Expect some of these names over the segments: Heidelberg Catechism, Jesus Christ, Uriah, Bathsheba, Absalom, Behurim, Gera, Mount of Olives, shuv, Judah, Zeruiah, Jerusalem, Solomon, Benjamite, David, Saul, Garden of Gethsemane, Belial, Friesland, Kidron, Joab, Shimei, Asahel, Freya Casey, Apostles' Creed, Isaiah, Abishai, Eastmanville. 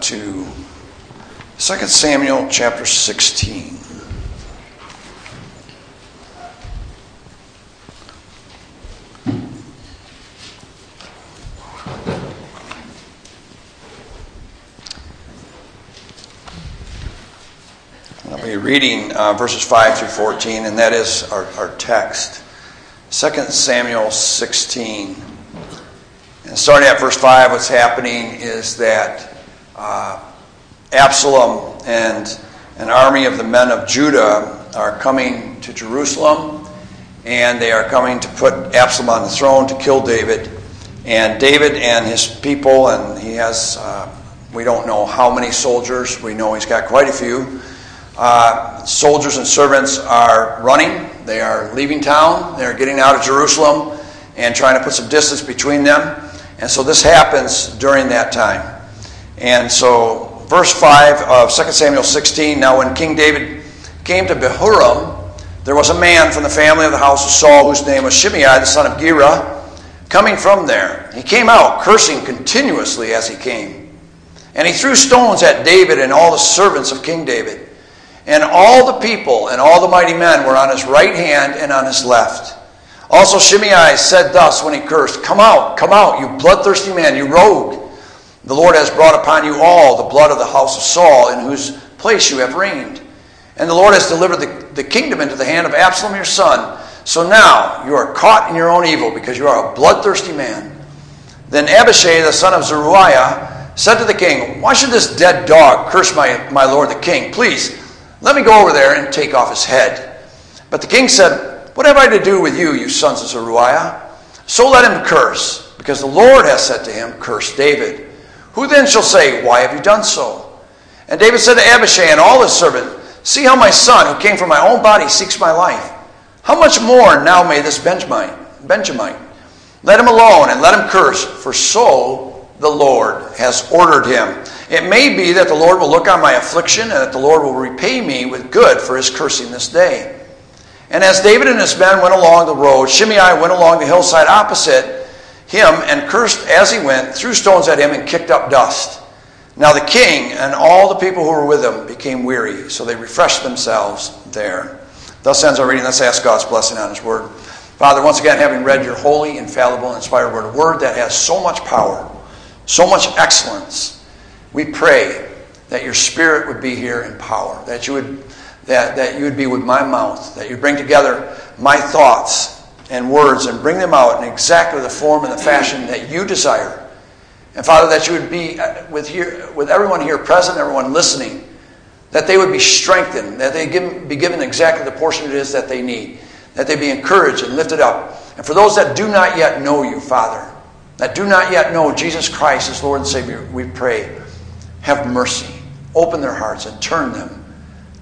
to 2 Samuel chapter 16. I'll be reading verses 5 through 14, and that is our text. 2 Samuel 16. And starting at verse 5, what's happening is that Absalom and an army of the men of Judah are coming to Jerusalem, and they are coming to put Absalom on the throne to kill David. And David and his people, and he has, we don't know how many soldiers, we know he's got quite a few. Soldiers and servants are running, they are leaving town, they're getting out of Jerusalem and trying to put some distance between them. And so this happens during that time. And so verse 5 of 2 Samuel 16, now when King David came to Behurim, there was a man from the family of the house of Saul whose name was Shimei, the son of Gera, coming from there. He came out cursing continuously as he came. And he threw stones at David and all the servants of King David. And all the people and all the mighty men were on his right hand and on his left. Also Shimei said thus when he cursed, come out, you bloodthirsty man, you rogue. The Lord has brought upon you all the blood of the house of Saul, in whose place you have reigned. And the Lord has delivered the kingdom into the hand of Absalom your son. So now you are caught in your own evil, because you are a bloodthirsty man. Then Abishai, the son of Zeruiah, said to the king, why should this dead dog curse my lord the king? Please, let me go over there and take off his head. But the king said, what have I to do with you, you sons of Zeruiah? So let him curse, because the Lord has said to him, curse David. Who then shall say, why have you done so? And David said to Abishai and all his servants, see how my son, who came from my own body, seeks my life. How much more now may this Benjamite? Let him alone and let him curse, for so the Lord has ordered him. It may be that the Lord will look on my affliction, and that the Lord will repay me with good for his cursing this day. And as David and his men went along the road, Shimei went along the hillside opposite him and cursed as he went, threw stones at him, and kicked up dust. Now the king and all the people who were with him became weary, so they refreshed themselves there. Thus ends our reading. Let's ask God's blessing on his word. Father, once again, having read your holy, infallible, inspired word, a word that has so much power, so much excellence, we pray that your spirit would be here in power, that you would you would be with my mouth, that you bring together my thoughts and words and bring them out in exactly the form and the fashion that you desire. And Father, that you would be with everyone here present, everyone listening, that they would be strengthened, that they be given exactly the portion it is that they need, that they be encouraged and lifted up. And for those that do not yet know you, Father, that do not yet know Jesus Christ as Lord and Savior, we pray, have mercy, open their hearts and turn them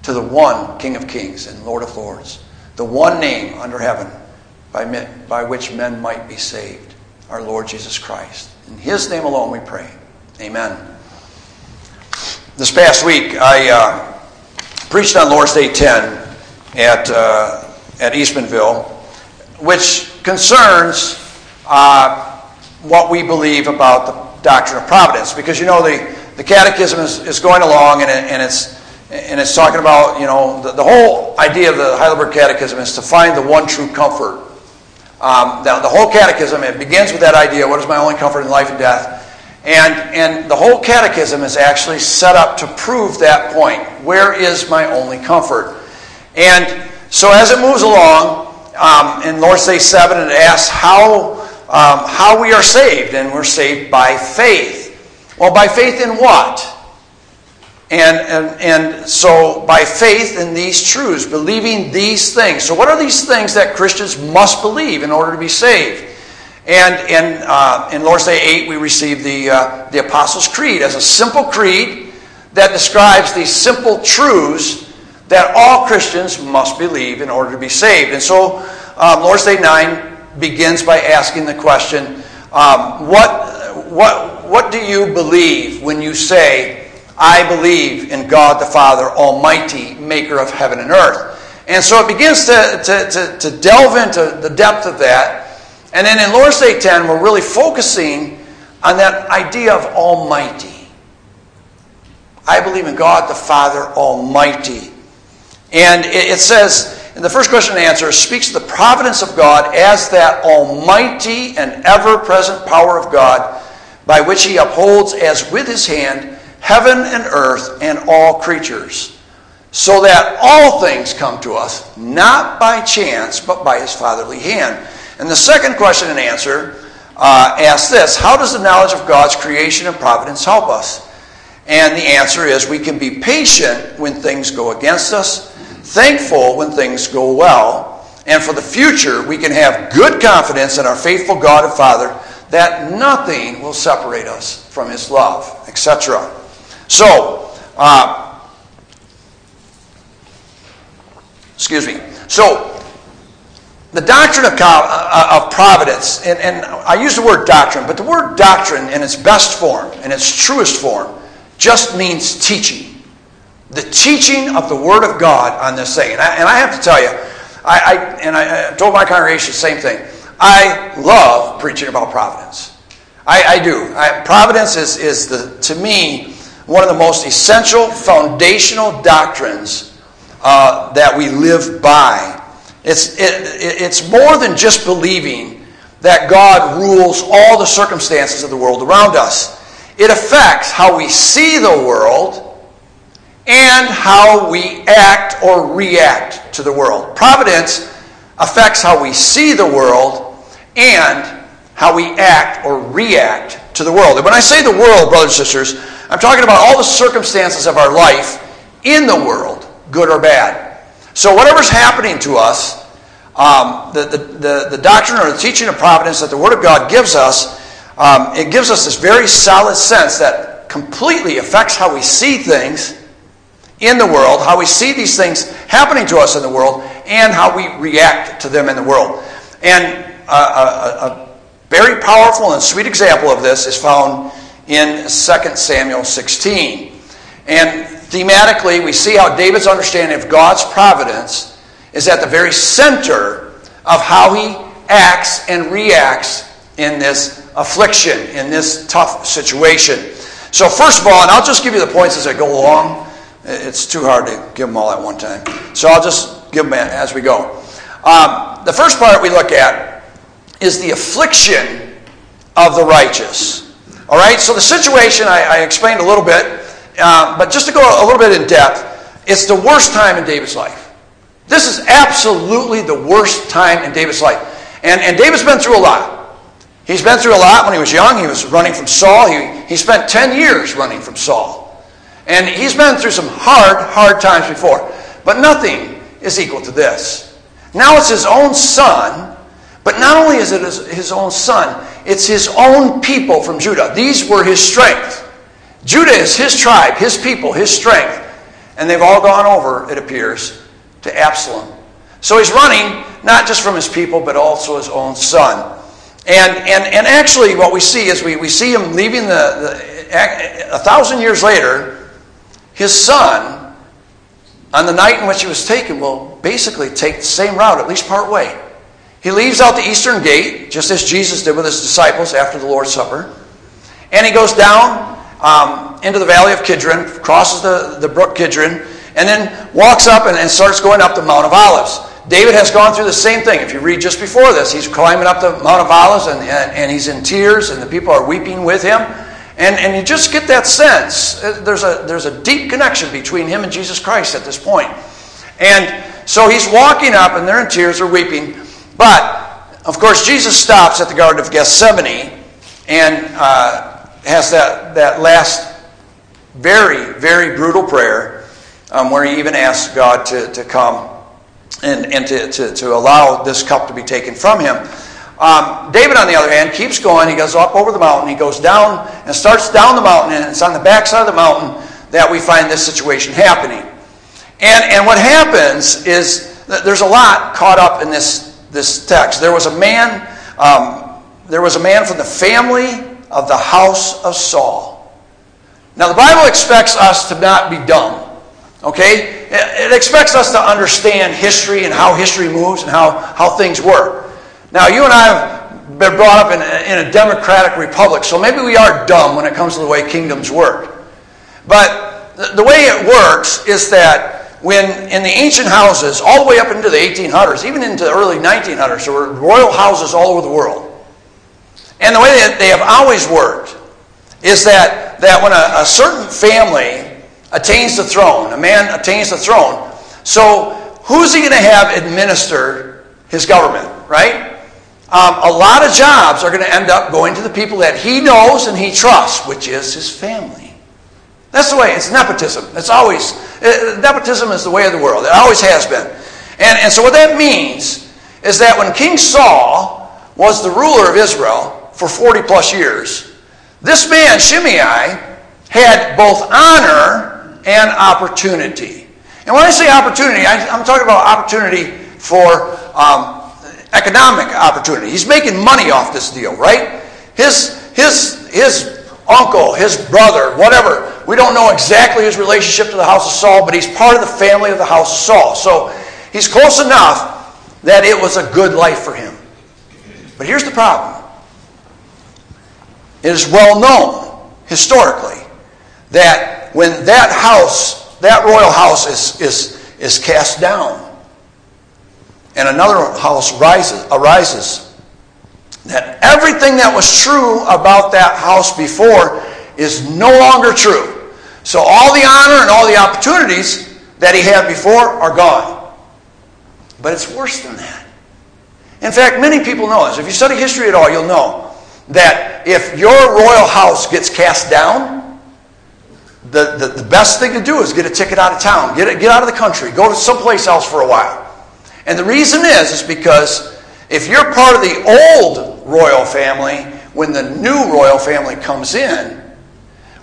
to the one King of Kings and Lord of Lords, the one name under heaven by which men might be saved, our Lord Jesus Christ. In his name alone we pray. Amen. This past week, I preached on Lord's Day 10 at Eastmanville, which concerns what we believe about the doctrine of providence. Because, you know, the catechism is going along, and it's talking about, you know, the whole idea of the Heidelberg Catechism is to find the one true comfort. The whole catechism, it begins with that idea, what is my only comfort in life and death? And the whole catechism is actually set up to prove that point. Where is my only comfort? And so as it moves along, in Lord's Day 7, it asks how we are saved, and we're saved by faith. Well, by faith in what? And so by faith in these truths, believing these things. So what are these things that Christians must believe in order to be saved? And in Lord's Day 8, we receive the Apostles' Creed as a simple creed that describes these simple truths that all Christians must believe in order to be saved. And so Lord's Day 9 begins by asking the question, what do you believe when you say, I believe in God the Father, Almighty, maker of heaven and earth? And so it begins to delve into the depth of that. And then in Lord's Day 10, we're really focusing on that idea of Almighty. I believe in God the Father Almighty. And it says, in the first question and answer, speaks of the providence of God as that almighty and ever-present power of God by which he upholds as with his hand heaven and earth and all creatures, so that all things come to us, not by chance, but by his fatherly hand. And the second question and answer asks this: how does the knowledge of God's creation and providence help us? And the answer is we can be patient when things go against us, thankful when things go well, and for the future we can have good confidence in our faithful God and Father that nothing will separate us from his love, etc. So, So, the doctrine of providence, and I use the word doctrine, but the word doctrine in its best form, in its truest form, just means teaching. The teaching of the Word of God on this thing. And I have to tell you, I told my congregation the same thing. I love preaching about providence. I do. Providence is to me, one of the most essential, foundational doctrines that we live by. It's more than just believing that God rules all the circumstances of the world around us. It affects how we see the world and how we act or react to the world. Providence affects how we see the world and how we act or react to the world. And when I say the world, brothers and sisters, I'm talking about all the circumstances of our life in the world, good or bad. So whatever's happening to us, the doctrine or the teaching of providence that the Word of God gives us, it gives us this very solid sense that completely affects how we see things in the world, how we see these things happening to us in the world, and how we react to them in the world. And a very powerful and sweet example of this is found in 2 Samuel 16. And thematically, we see how David's understanding of God's providence is at the very center of how he acts and reacts in this affliction, in this tough situation. So first of all, and I'll just give you the points as I go along. It's too hard to give them all at one time. So I'll just give them as we go. The first part we look at is the affliction of the righteous. All right, so the situation I explained a little bit. But just to go a little bit in depth, it's the worst time in David's life. This is absolutely the worst time in David's life. And David's been through a lot. He's been through a lot when he was young. He was running from Saul. He spent 10 years running from Saul. And he's been through some hard times before. But nothing is equal to this. Now it's his own son, but not only is it his own son, it's his own people from Judah. These were his strength. Judah is his tribe, his people, his strength. And they've all gone over, it appears, to Absalom. So he's running not just from his people, but also his own son. And actually what we see is we see him leaving the 1,000 years later, his son, on the night in which he was taken, will basically take the same route, at least part way. He leaves out the eastern gate, just as Jesus did with his disciples after the Lord's Supper. And he goes down into the valley of Kidron, crosses the brook Kidron, and then walks up and starts going up the Mount of Olives. David has gone through the same thing. If you read just before this, he's climbing up the Mount of Olives, and he's in tears, and the people are weeping with him. And you just get that sense. There's a deep connection between him and Jesus Christ at this point. And so he's walking up, and they're in tears, they're weeping. But, of course, Jesus stops at the Garden of Gethsemane, and has that last very, very brutal prayer where he even asks God to come and to allow this cup to be taken from him. David, on the other hand, keeps going. He goes up over the mountain. He goes down and starts down the mountain, and it's on the backside of the mountain that we find this situation happening. And what happens is that there's a lot caught up in this text. There was a man from the family of the house of Saul. Now, the Bible expects us to not be dumb. Okay? It expects us to understand history and how history moves and how things work. Now, you and I have been brought up in a democratic republic, so maybe we are dumb when it comes to the way kingdoms work. But The way it works is that when in the ancient houses, all the way up into the 1800s, even into the early 1900s, there were royal houses all over the world. And the way that they have always worked is that when a certain family attains the throne, a man attains the throne, so who's he going to have administer his government, right? A lot of jobs are going to end up going to the people that he knows and he trusts, which is his family. That's the way. It's nepotism. It's always nepotism is the way of the world. It always has been. And so what that means is that when King Saul was the ruler of Israel for 40 plus years, this man, Shimei, had both honor and opportunity. And when I say opportunity, I'm talking about opportunity for economic opportunity. He's making money off this deal, right? His uncle, his brother, whatever. We don't know exactly his relationship to the house of Saul, but he's part of the family of the house of Saul. So he's close enough that it was a good life for him. But here's the problem. It is well known historically that when that house, that royal house is cast down, and another house arises, that everything that was true about that house before is no longer true. So all the honor and all the opportunities that he had before are gone. But it's worse than that. In fact, many people know this. If you study history at all, you'll know that if your royal house gets cast down, the best thing to do is get a ticket out of town, get out of the country, go to someplace else for a while. And the reason is because if you're part of the old royal family, when the new royal family comes in,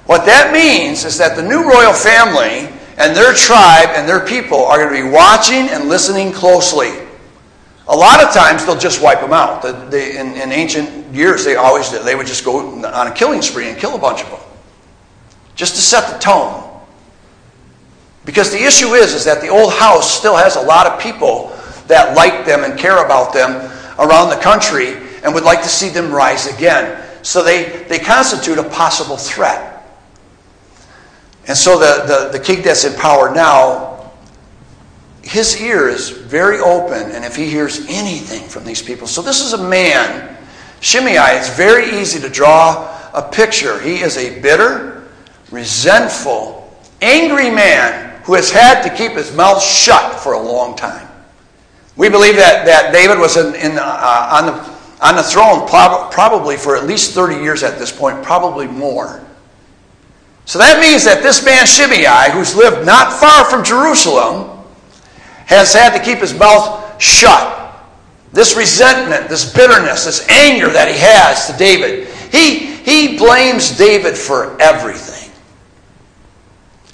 what that means is that the new royal family and their tribe and their people are going to be watching and listening closely. A lot of times they'll just wipe them out. In ancient years, they always did. They would just go on a killing spree and kill a bunch of them, just to set the tone. Because the issue is that the old house still has a lot of people that like them and care about them around the country and would like to see them rise again. So they constitute a possible threat. And so the king that's in power now, his ear is very open, and if he hears anything from these people. So this is a man, Shimei, it's very easy to draw a picture. He is a bitter, resentful, angry man who has had to keep his mouth shut for a long time. We believe that David was on the throne probably for at least 30 years at this point, probably more. So that means that this man Shimei, who's lived not far from Jerusalem, has had to keep his mouth shut. This resentment, this bitterness, this anger that he has to David, he blames David for everything.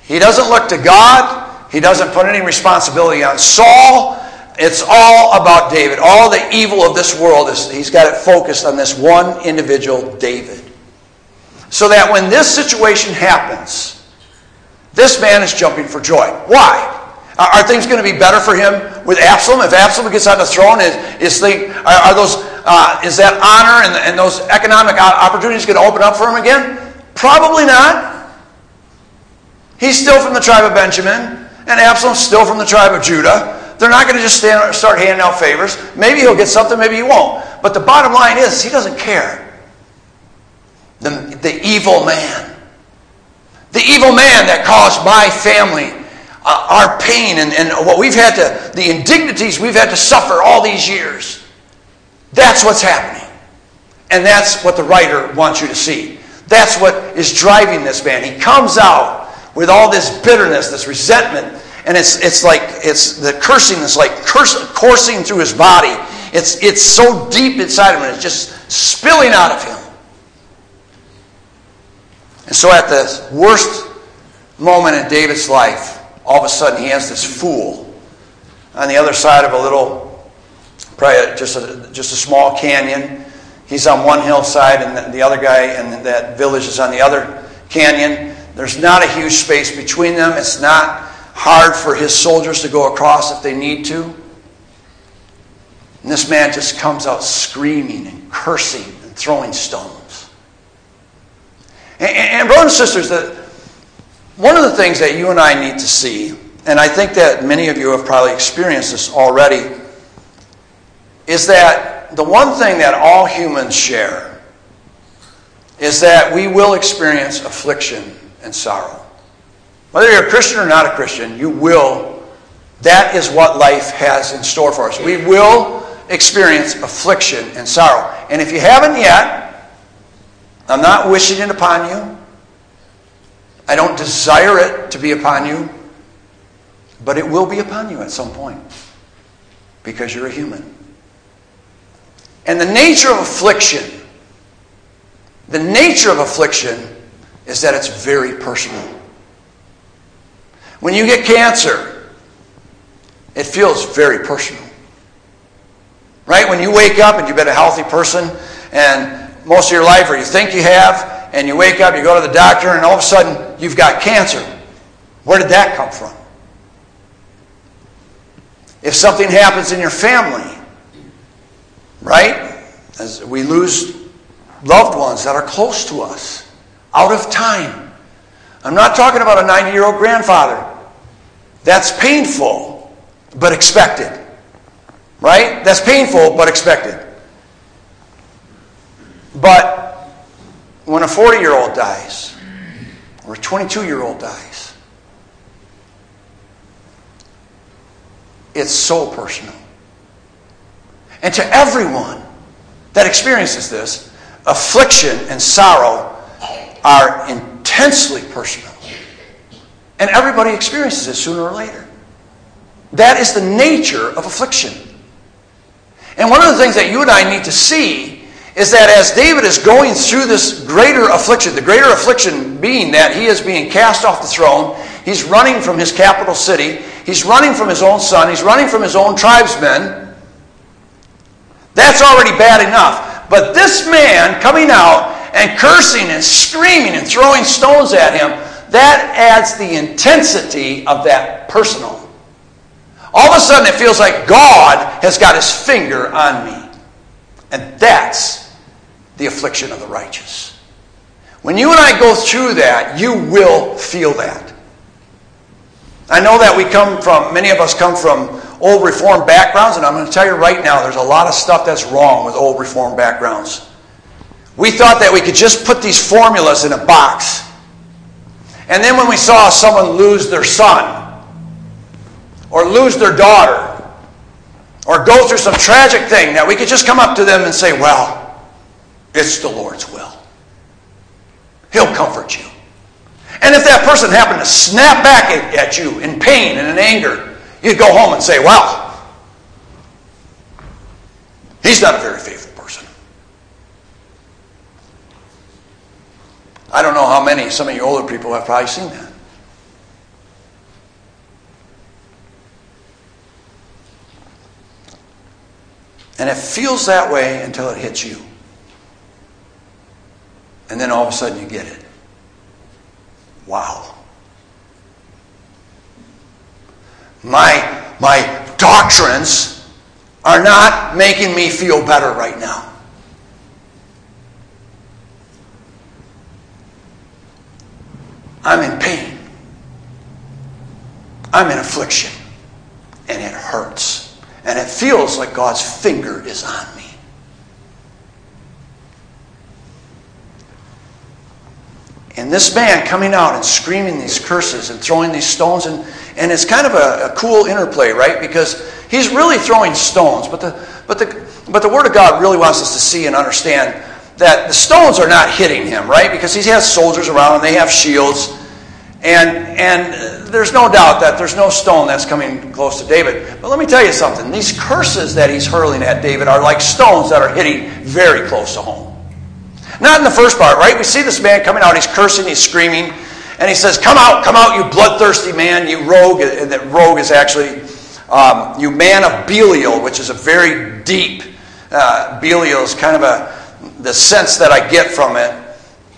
He doesn't look to God. He doesn't put any responsibility on Saul. It's all about David. All the evil of this world, he's got it focused on this one individual, David. So that when this situation happens, this man is jumping for joy. Why? Are things going to be better for him with Absalom? If Absalom gets on the throne, is that honor and those economic opportunities going to open up for him again? Probably not. He's still from the tribe of Benjamin, and Absalom's still from the tribe of Judah. They're not going to just start handing out favors. Maybe he'll get something, maybe he won't. But the bottom line is, he doesn't care. The evil man. The evil man that caused my family our pain and what we've had to, the indignities we've had to suffer all these years. That's what's happening. And that's what the writer wants you to see. That's what is driving this man. He comes out with all this bitterness, this resentment, and it's like it's the cursing is like coursing through his body. It's so deep inside him, and it's just spilling out of him. And so at the worst moment in David's life, all of a sudden he has this fool on the other side of a little, probably just a small canyon. He's on one hillside, and the other guy and that village is on the other canyon. There's not a huge space between them. It's not hard for his soldiers to go across if they need to. And this man just comes out screaming and cursing and throwing stones. And brothers and sisters, One of the things that you and I need to see, and I think that many of you have probably experienced this already, is that the one thing that all humans share is that we will experience affliction and sorrow. Whether you're a Christian or not a Christian, you will. That is what life has in store for us. We will experience affliction and sorrow. And if you haven't yet, I'm not wishing it upon you. I don't desire it to be upon you, but it will be upon you at some point because you're a human. And the nature of affliction is that it's very personal. When you get cancer, it feels very personal. Right? When you wake up and you've been a healthy person and most of your life, or you think you have, and you wake up, you go to the doctor, and all of a sudden you've got cancer. Where did that come from? If something happens in your family, right? As we lose loved ones that are close to us, out of time. I'm not talking about a 90-year-old grandfather. That's painful, but expected. Right? That's painful, but expected. But when a 40-year-old dies, or a 22-year-old dies, it's so personal. And to everyone that experiences this, affliction and sorrow are intensely personal. And everybody experiences it sooner or later. That is the nature of affliction. And one of the things that you and I need to see is that as David is going through this greater affliction, the greater affliction being that he is being cast off the throne, he's running from his capital city, he's running from his own son, he's running from his own tribesmen. That's already bad enough. But this man coming out and cursing and screaming and throwing stones at him, that adds the intensity of that personal. All of a sudden it feels like God has got his finger on me. And that's the affliction of the righteous. When you and I go through that, you will feel that. I know that many of us come from old Reformed backgrounds, and I'm going to tell you right now, there's a lot of stuff that's wrong with old Reformed backgrounds. We thought that we could just put these formulas in a box. And then when we saw someone lose their son, or lose their daughter, or go through some tragic thing, that we could just come up to them and say, well, it's the Lord's will. He'll comfort you. And if that person happened to snap back at you in pain and in anger, you'd go home and say, well, he's not a very faithful person. I don't know how many, some of you older people have probably seen that. And it feels that way until it hits you. And then all of a sudden you get it. Wow. My doctrines are not making me feel better right now. I'm in pain. I'm in affliction. And it hurts. And it feels like God's finger is on me. And this man coming out and screaming these curses and throwing these stones, and it's kind of a cool interplay, right? Because he's really throwing stones, but the Word of God really wants us to see and understand that the stones are not hitting him, right? Because he has soldiers around and they have shields, and there's no doubt that there's no stone that's coming close to David. But let me tell you something. These curses that he's hurling at David are like stones that are hitting very close to home. Not in the first part, right? We see this man coming out, he's cursing, he's screaming, and he says, come out, you bloodthirsty man, you rogue. And that rogue is actually, you man of Belial, which is a very deep, Belial is kind of the sense that I get from it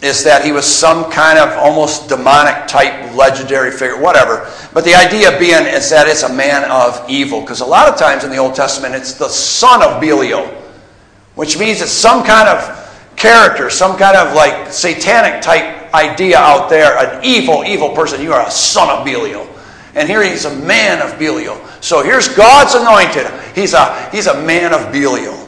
is that he was some kind of almost demonic type legendary figure, whatever. But the idea being is that it's a man of evil, because a lot of times in the Old Testament, it's the son of Belial, which means it's some kind of character, some kind of like satanic type idea out there, an evil, evil person. You are a son of Belial. And here he's a man of Belial. So here's God's anointed. He's a man of Belial.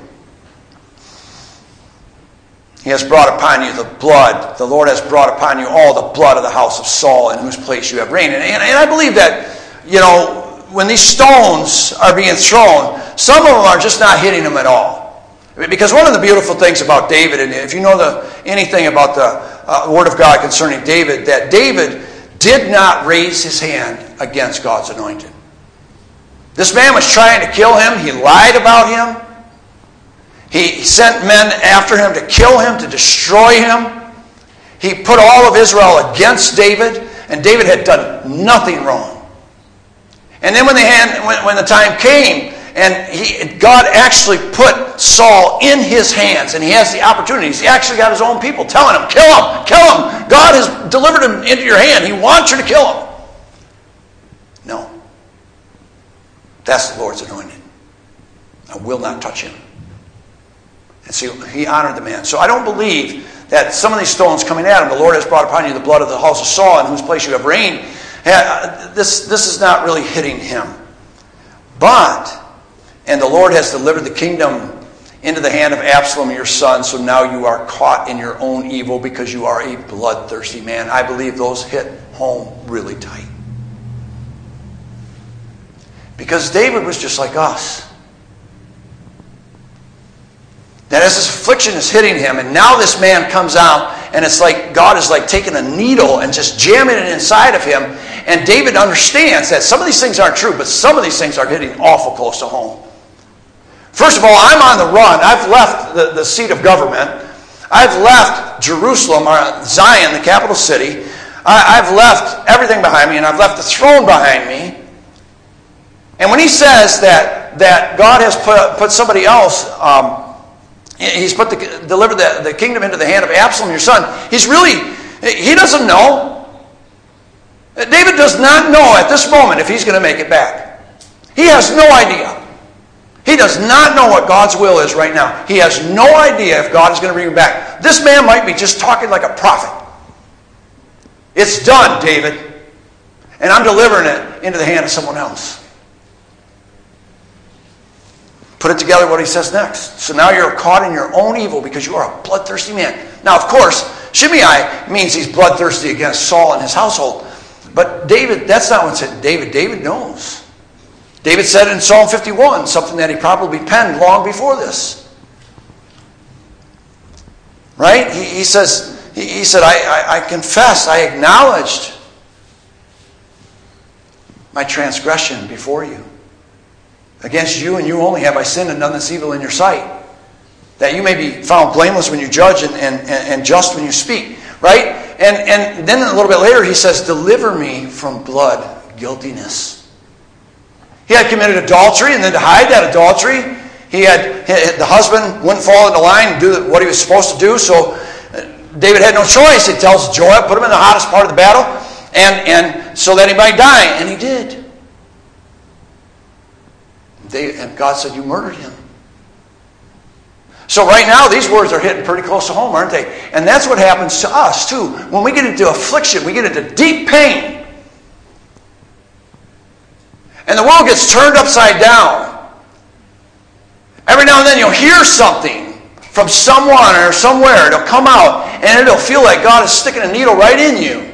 He has brought upon you the blood. The Lord has brought upon you all the blood of the house of Saul, in whose place you have reigned. And I believe that, you know, when these stones are being thrown, some of them are just not hitting them at all. Because one of the beautiful things about David, and if you know anything about the Word of God concerning David, that David did not raise his hand against God's anointed. This man was trying to kill him. He lied about him. He sent men after him to kill him, to destroy him. He put all of Israel against David, and David had done nothing wrong. And then when the time came, and God actually put Saul in his hands, and he has the opportunities. He actually got his own people telling him, kill him, kill him. God has delivered him into your hand. He wants you to kill him. No. That's the Lord's anointed. I will not touch him. And so he honored the man. So I don't believe that some of these stones coming at him, the Lord has brought upon you the blood of the house of Saul, in whose place you have reigned. This is not really hitting him. But, and the Lord has delivered the kingdom into the hand of Absalom, your son, so now you are caught in your own evil because you are a bloodthirsty man. I believe those hit home really tight. Because David was just like us. That as this affliction is hitting him, and now this man comes out, and it's like God is like taking a needle and just jamming it inside of him. And David understands that some of these things aren't true, but some of these things are hitting awful close to home. First of all, I'm on the run. I've left the seat of government. I've left Jerusalem, or Zion, the capital city. I've left everything behind me, and I've left the throne behind me. And when he says that God has put somebody else... He's delivered the kingdom into the hand of Absalom, your son. He doesn't know. David does not know at this moment if he's going to make it back. He has no idea. He does not know what God's will is right now. He has no idea if God is going to bring him back. This man might be just talking like a prophet. It's done, David. And I'm delivering it into the hand of someone else. Put it together what he says next. So now you're caught in your own evil because you are a bloodthirsty man. Now, of course, Shimei means he's bloodthirsty against Saul and his household. But David, that's not what's in David. David knows. David said in Psalm 51, something that he probably penned long before this. Right? He says, he said, I confess, I acknowledged my transgression before you. Against you and you only have I sinned and done this evil in your sight, that you may be found blameless when you judge and just when you speak. Right? And then a little bit later he says, deliver me from blood guiltiness. He had committed adultery, and then to hide that adultery, the husband wouldn't fall into line and do what he was supposed to do, so David had no choice. He tells Joab, put him in the hottest part of the battle, and so that he might die. And he did. And God said, you murdered him. So right now, these words are hitting pretty close to home, aren't they? And that's what happens to us, too. When we get into affliction, we get into deep pain. And the world gets turned upside down. Every now and then you'll hear something from someone or somewhere. It'll come out, and it'll feel like God is sticking a needle right in you.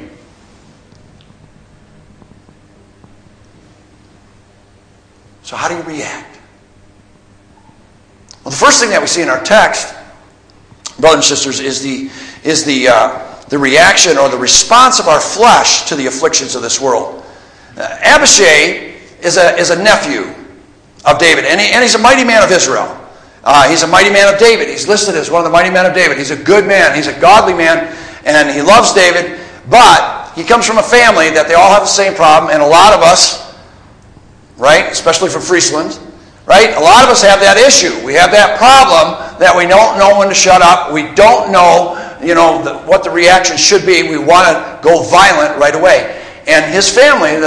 So how do you react? Well, the first thing that we see in our text, brothers and sisters, is the reaction or the response of our flesh to the afflictions of this world. Abishai is a nephew of David, and he's a mighty man of Israel. He's a mighty man of David. He's listed as one of the mighty men of David. He's a good man. He's a godly man, and he loves David. But he comes from a family that they all have the same problem, and a lot of us, right, especially from Friesland, right? A lot of us have that issue. We have that problem that we don't know when to shut up. We don't know, what the reaction should be. We want to go violent right away. And his family,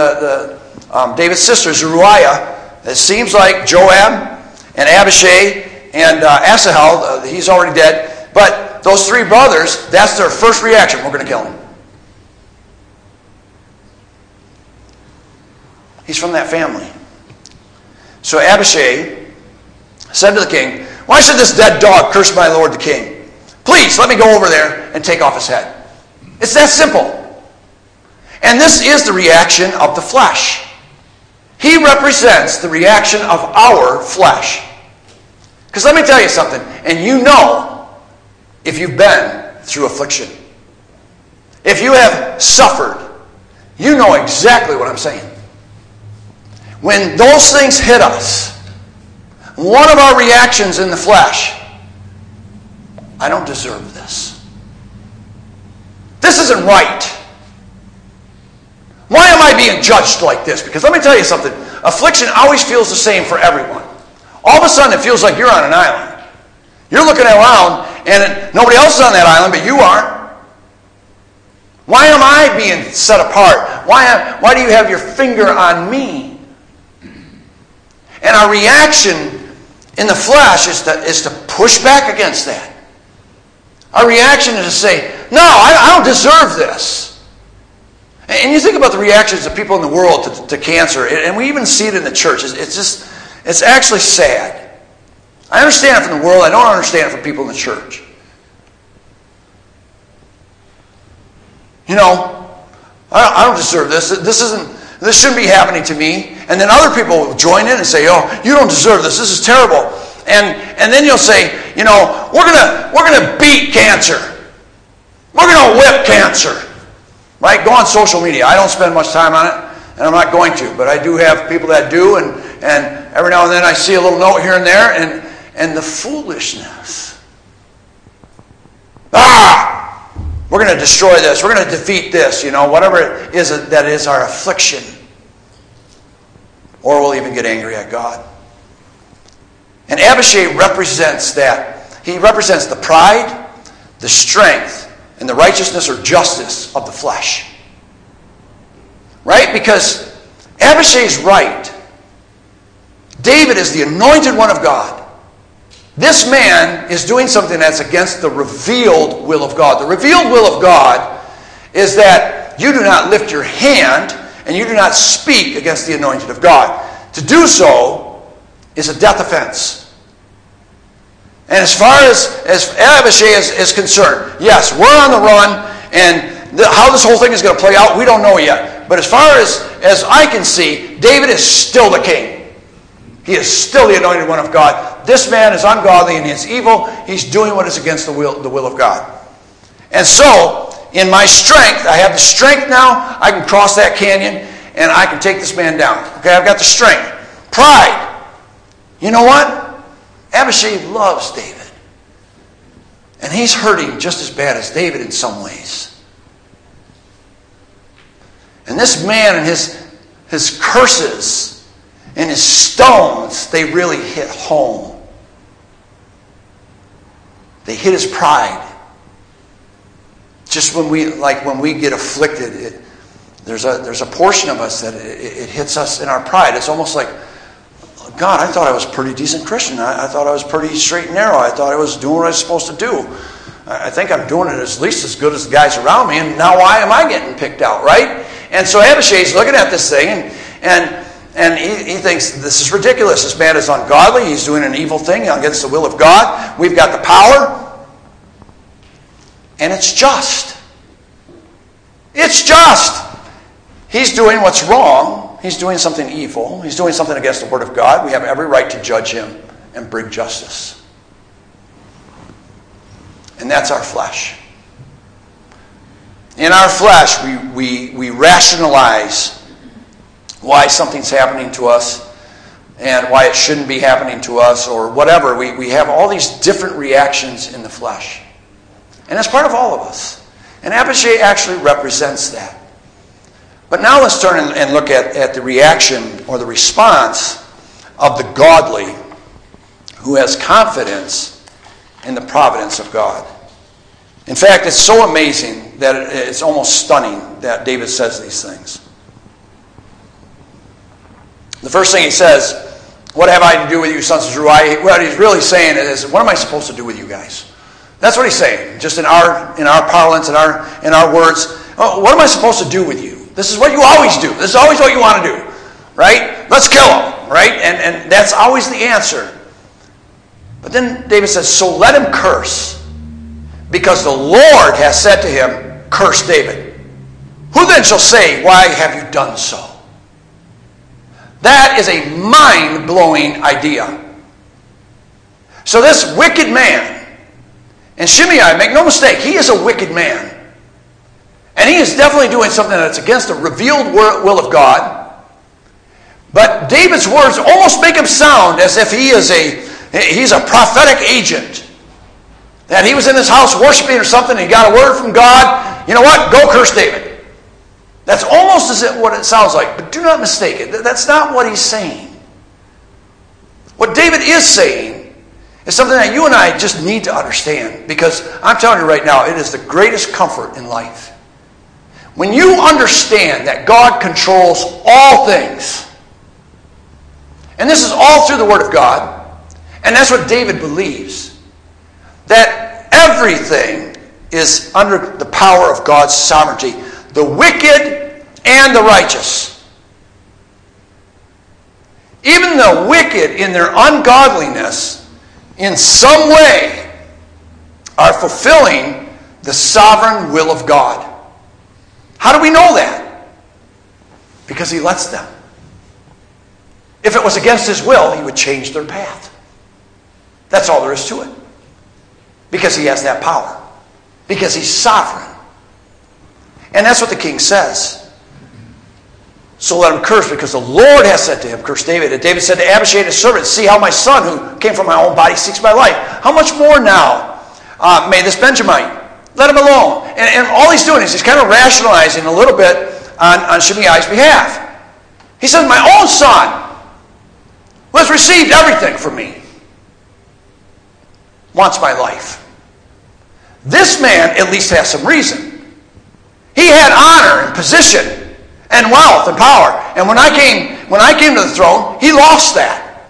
David's sister Zeruiah, it seems like Joab and Abishai and Asahel, he's already dead. But those three brothers, that's their first reaction. We're going to kill him. He's from that family. So Abishai said to the king, "Why should this dead dog curse my lord the king? Please, let me go over there and take off his head." It's that simple. And this is the reaction of the flesh. He represents the reaction of our flesh. Because let me tell you something, and you know if you've been through affliction. If you have suffered, you know exactly what I'm saying. When those things hit us, one of our reactions in the flesh, I don't deserve this. This isn't right. Why am I being judged like this? Because let me tell you something, affliction always feels the same for everyone. All of a sudden it feels like you're on an island. You're looking around and nobody else is on that island, but you aren't. Why am I being set apart? Why do you have your finger on me? And our reaction in the flesh is to push back against that. Our reaction is to say, no, I don't deserve this. And you think about the reactions of people in the world to cancer, and we even see it in the church. It's actually sad. I understand it from the world. I don't understand it from people in the church. You know, I don't deserve this. This shouldn't be happening to me. And then other people will join in and say, "Oh, you don't deserve this. This is terrible." And then you'll say, "You know, we're gonna beat cancer. We're gonna whip cancer." Right? Go on social media. I don't spend much time on it, and I'm not going to. But I do have people that do, and every now and then I see a little note here and there, and the foolishness. We're going to destroy this. We're going to defeat this. You know, whatever it is that is our affliction. Or we'll even get angry at God. And Abishai represents that. He represents the pride, the strength, and the righteousness or justice of the flesh. Right? Because Abishai's right. David is the anointed one of God. This man is doing something that's against the revealed will of God. The revealed will of God is that you do not lift your hand and you do not speak against the anointed of God. To do so is a death offense. And as far as Abishai is concerned, yes, we're on the run, and how this whole thing is going to play out, we don't know yet. But as far as I can see, David is still the king. He is still the anointed one of God. This man is ungodly and he is evil. He's doing what is against the will of God. And so, in my strength, I have the strength now, I can cross that canyon, and I can take this man down. Okay, I've got the strength. Pride. You know what? Abishai loves David. And he's hurting just as bad as David in some ways. And this man and his curses and his stones, they really hit home. They hit his pride. Just when we get afflicted, there's a portion of us that it hits us in our pride. It's almost like, God, I thought I was a pretty decent Christian. I thought I was pretty straight and narrow. I thought I was doing what I was supposed to do. I think I'm doing it at least as good as the guys around me, and now why am I getting picked out, right? And so Abishai's looking at this thing, and he thinks, this is ridiculous. This man is ungodly. He's doing an evil thing against the will of God. We've got the power, and it's just. It's just. He's doing what's wrong. He's doing something evil. He's doing something against the Word of God. We have every right to judge him and bring justice. And that's our flesh. In our flesh, we rationalize why something's happening to us and why it shouldn't be happening to us or whatever. We have all these different reactions in the flesh. And that's part of all of us. And Abishai actually represents that. But now let's turn and look at the reaction or the response of the godly who has confidence in the providence of God. In fact, it's so amazing that it's almost stunning that David says these things. The first thing he says, "What have I to do with you, sons of Zeruiah?" What he's really saying is, what am I supposed to do with you guys? That's what he's saying, just in our parlance, in our words. What am I supposed to do with you? This is what you always do. This is always what you want to do. right? Let's kill him, right? And that's always the answer. But then David says, so let him curse, because the Lord has said to him, curse David. Who then shall say, why have you done so? That is a mind-blowing idea. So this wicked man, and Shimei, make no mistake, he is a wicked man. And he is definitely doing something that's against the revealed will of God. But David's words almost make him sound as if he's a prophetic agent. That he was in his house worshiping or something, and he got a word from God. You know what? Go curse David. That's almost what it sounds like. But do not mistake it. That's not what he's saying. What David is saying is something that you and I just need to understand. Because I'm telling you right now, it is the greatest comfort in life. When you understand that God controls all things, and this is all through the Word of God, and that's what David believes, that everything is under the power of God's sovereignty, the wicked and the righteous. Even the wicked in their ungodliness, in some way, are fulfilling the sovereign will of God. How do we know that? Because he lets them. If it was against his will, he would change their path. That's all there is to it. Because he has that power. Because he's sovereign. And that's what the king says. So let him curse, because the Lord has said to him, curse David. And David said to Abishai his servant, see how my son, who came from my own body, seeks my life. How much more now may this Benjamite? Let him alone. And all he's doing is he's kind of rationalizing a little bit on Shimei's behalf. He says, my own son, who has received everything from me, wants my life. This man at least has some reason. He had honor and position and wealth and power. And when I came to the throne, he lost that.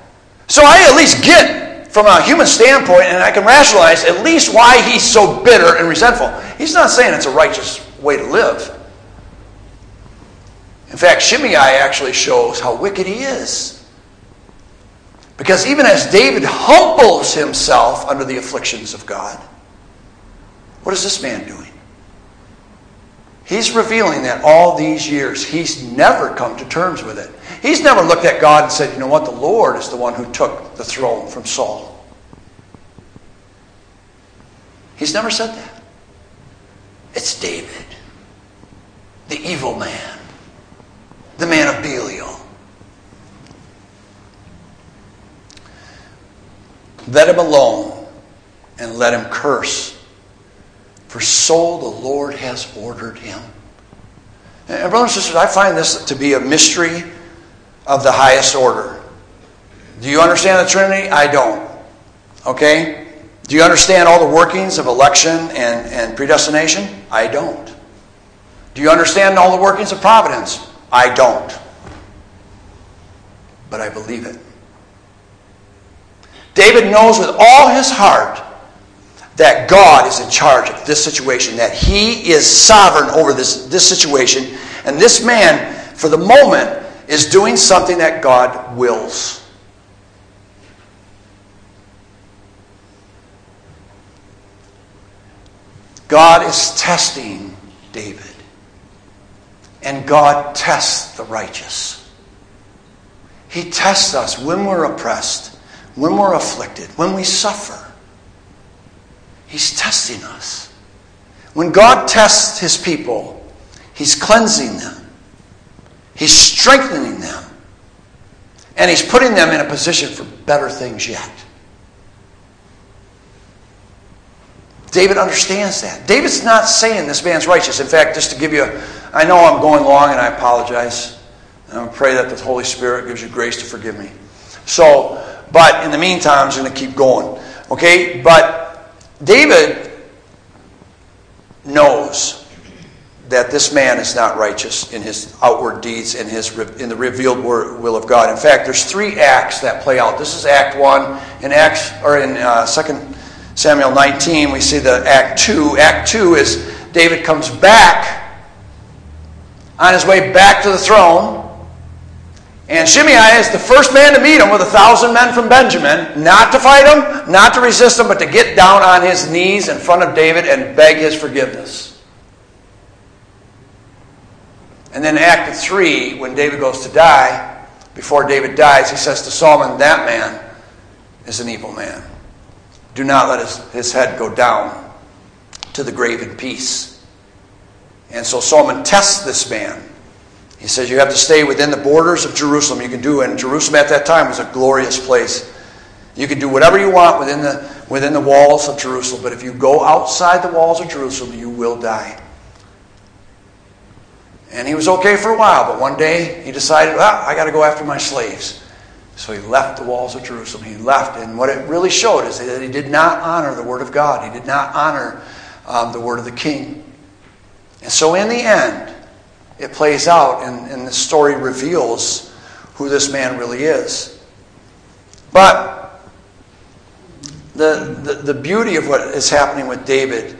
So I at least get from a human standpoint, and I can rationalize at least why he's so bitter and resentful. He's not saying it's a righteous way to live. In fact, Shimei actually shows how wicked he is. Because even as David humbles himself under the afflictions of God, what is this man doing? He's revealing that all these years he's never come to terms with it. He's never looked at God and said, you know what, the Lord is the one who took the throne from Saul. He's never said that. It's David, the evil man, the man of Belial. Let him alone and let him curse, for so the Lord has ordered him. And brothers and sisters, I find this to be a mystery of the highest order. Do you understand the Trinity? I don't. Okay? Do you understand all the workings of election and predestination? I don't. Do you understand all the workings of providence? I don't. But I believe it. David knows with all his heart that God is in charge of this situation, that he is sovereign over this situation, and this man, for the moment, is doing something that God wills. God is testing David. And God tests the righteous. He tests us when we're oppressed, when we're afflicted, when we suffer. He's testing us. When God tests his people, he's cleansing them. He's strengthening them. And he's putting them in a position for better things yet. David understands that. David's not saying this man's righteous. In fact, just to give you I know I'm going long and I apologize. And I pray that the Holy Spirit gives you grace to forgive me. So, but in the meantime, I'm just going to keep going. Okay? But David knows that this man is not righteous in his outward deeds and in the revealed will of God. In fact, there's three acts that play out. This is Act 1. In 2 Samuel 19, we see the Act 2. Act 2 is David comes back on his way back to the throne. And Shimei is the first man to meet him with 1,000 men from Benjamin, not to fight him, not to resist him, but to get down on his knees in front of David and beg his forgiveness. And then Act 3, when David goes to die, before David dies, he says to Solomon, that man is an evil man. Do not let his head go down to the grave in peace. And so Solomon tests this man. He says you have to stay within the borders of Jerusalem. You can do, and Jerusalem at that time was a glorious place. You can do whatever you want within the walls of Jerusalem, but if you go outside the walls of Jerusalem, you will die. And he was okay for a while, but one day he decided, I got to go after my slaves. So he left the walls of Jerusalem. He left, and what it really showed is that he did not honor the word of God. He did not honor the word of the king. And so in the end, it plays out, and the story reveals who this man really is. But the beauty of what is happening with David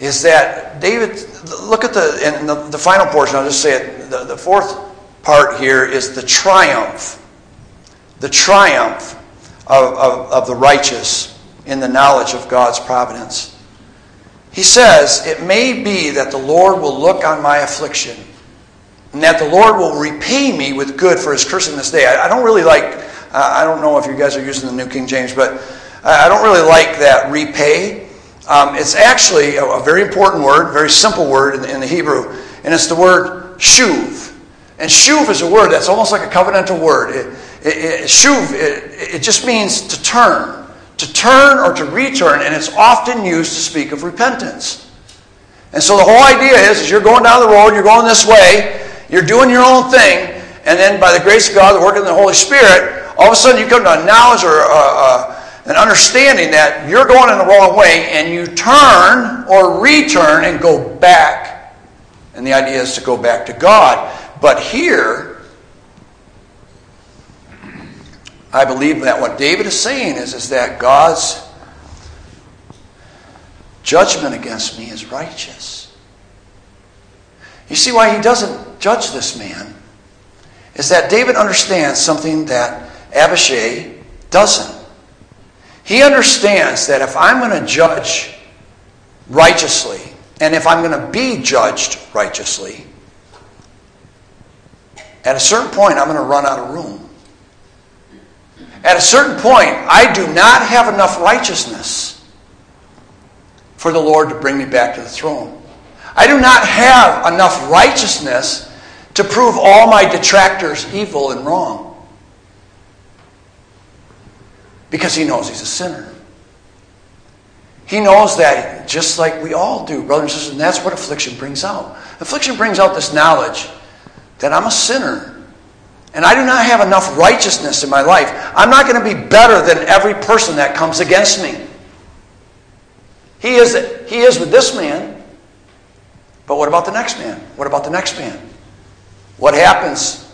is that David, look at the final portion, I'll just say it, the fourth part here is the triumph of the righteous in the knowledge of God's providence. He says, it may be that the Lord will look on my affliction, and that the Lord will repay me with good for his cursing this day. I don't really like, I don't know if you guys are using the New King James, but I don't really like that repay. It's actually a very important word, very simple word in the Hebrew, and it's the word shuv. And shuv is a word that's almost like a covenantal word. Shuv just means to turn or to return, and it's often used to speak of repentance. And so the whole idea is you're going down the road, you're going this way, you're doing your own thing, and then by the grace of God, the work of the Holy Spirit, all of a sudden you come to a knowledge or an understanding that you're going in the wrong way, and you turn or return and go back. And the idea is to go back to God. But here, I believe that what David is saying is that God's judgment against me is righteous. You see why he doesn't judge this man? Is that David understands something that Abishai doesn't. He understands that if I'm going to judge righteously, and if I'm going to be judged righteously, at a certain point I'm going to run out of room. At a certain point, I do not have enough righteousness for the Lord to bring me back to the throne. I do not have enough righteousness to prove all my detractors evil and wrong. Because he knows he's a sinner. He knows that, just like we all do, brothers and sisters, and that's what affliction brings out. Affliction brings out this knowledge that I'm a sinner, and I do not have enough righteousness in my life. I'm not going to be better than every person that comes against me. He is with this man, but what about the next man? What about the next man? What happens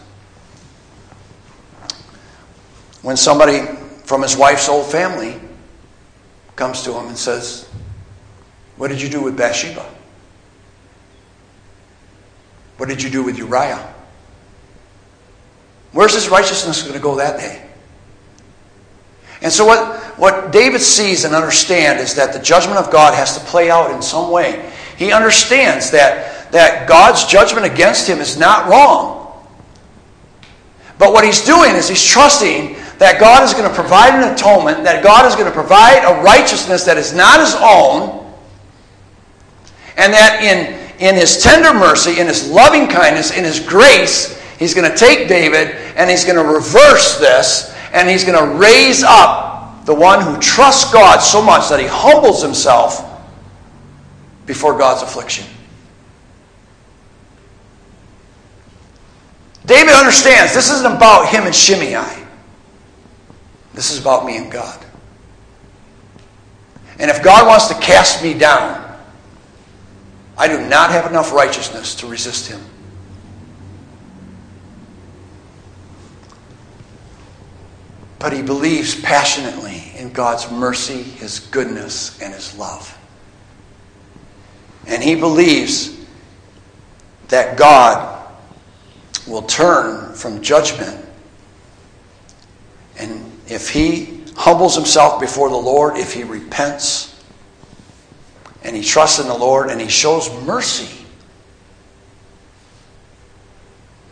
when somebody from his wife's old family comes to him and says, what did you do with Bathsheba? What did you do with Uriah? Where's his righteousness going to go that day? And so what David sees and understands is that the judgment of God has to play out in some way. He understands that God's judgment against him is not wrong. But what he's doing is he's trusting that God is going to provide an atonement, that God is going to provide a righteousness that is not his own, and that in his tender mercy, in his loving kindness, in his grace, he's going to take David and he's going to reverse this. And he's going to raise up the one who trusts God so much that he humbles himself before God's affliction. David understands this isn't about him and Shimei. This is about me and God. And if God wants to cast me down, I do not have enough righteousness to resist him. But he believes passionately in God's mercy, his goodness, and his love. And he believes that God will turn from judgment if he humbles himself before the Lord, if he repents, and he trusts in the Lord, and he shows mercy,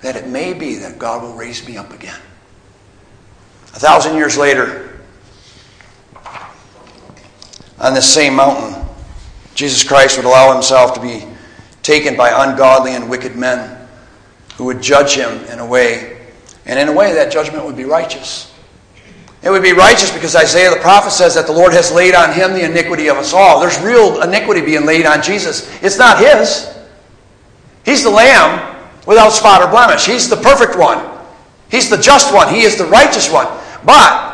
that it may be that God will raise me up again. 1,000 years later, on this same mountain, Jesus Christ would allow himself to be taken by ungodly and wicked men who would judge him in a way. And in a way, that judgment would be righteous. It would be righteous because Isaiah the prophet says that the Lord has laid on him the iniquity of us all. There's real iniquity being laid on Jesus. It's not his. He's the Lamb without spot or blemish. He's the perfect one. He's the just one. He is the righteous one. But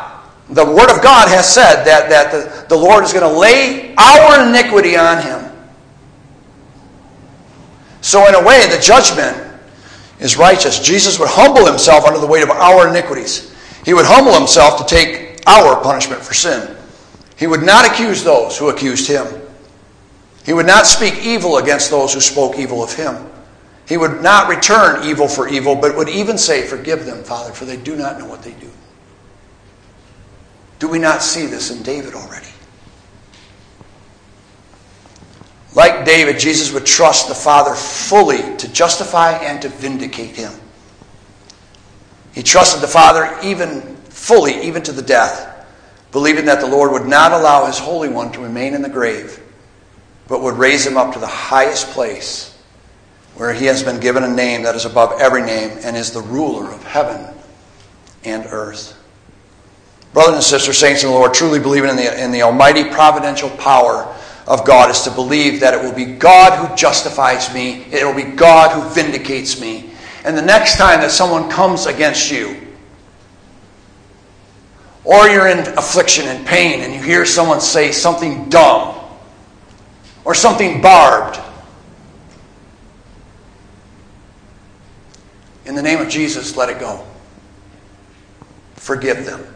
the Word of God has said that the Lord is going to lay our iniquity on him. So in a way, the judgment is righteous. Jesus would humble himself under the weight of our iniquities. He would humble himself to take our punishment for sin. He would not accuse those who accused him. He would not speak evil against those who spoke evil of him. He would not return evil for evil, but would even say, "Forgive them, Father, for they do not know what they do." Do we not see this in David already? Like David, Jesus would trust the Father fully to justify and to vindicate him. He trusted the Father fully, even to the death, believing that the Lord would not allow his Holy One to remain in the grave, but would raise him up to the highest place, where he has been given a name that is above every name and is the ruler of heaven and earth. Brothers and sisters, saints in the Lord, truly believing in the almighty providential power of God is to believe that it will be God who justifies me. It will be God who vindicates me. And the next time that someone comes against you, or you're in affliction and pain and you hear someone say something dumb or something barbed, in the name of Jesus, let it go. Forgive them.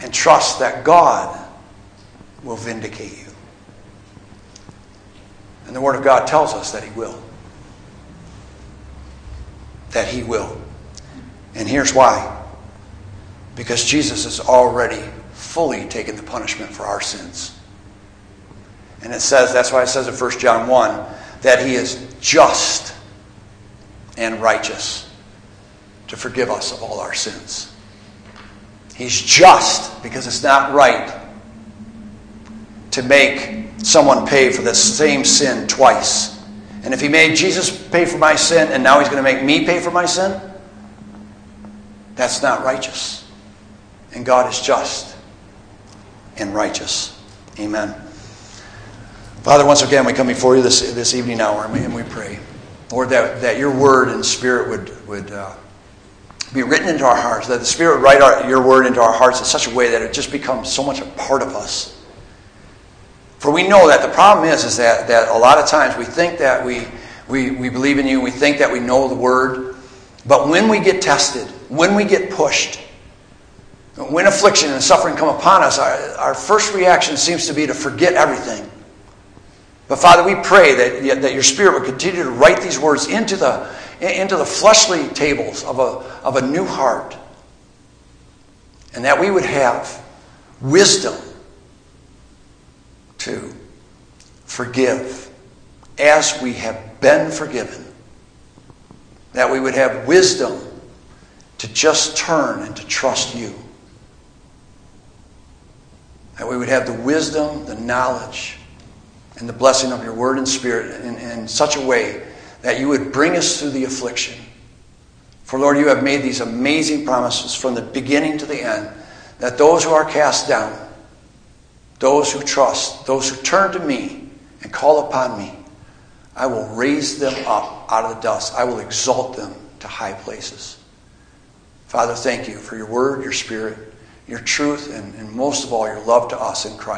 And trust that God will vindicate you. And the Word of God tells us that he will. That he will. And here's why. Because Jesus has already fully taken the punishment for our sins. And it says, that's why it says in 1 John 1, that he is just and righteous to forgive us of all our sins. He's just, because it's not right to make someone pay for the same sin twice. And if he made Jesus pay for my sin, and now he's going to make me pay for my sin, that's not righteous. And God is just and righteous. Amen. Father, once again, we come before you this evening hour, and we pray, Lord, that your word and spirit would be written into our hearts, that the Spirit would write your word into our hearts in such a way that it just becomes so much a part of us. For we know that the problem is that a lot of times we think that we believe in you, we think that we know the word, but when we get tested, when we get pushed, when affliction and suffering come upon us, our first reaction seems to be to forget everything. But Father, we pray that your Spirit would continue to write these words into the fleshly tables of a new heart. And that we would have wisdom to forgive as we have been forgiven. That we would have wisdom to just turn and to trust you. That we would have the wisdom, the knowledge, and the blessing of your word and spirit in such a way that you would bring us through the affliction. For Lord, you have made these amazing promises from the beginning to the end, that those who are cast down, those who trust, those who turn to me and call upon me, I will raise them up out of the dust. I will exalt them to high places. Father, thank you for your word, your spirit, your truth, and most of all, your love to us in Christ.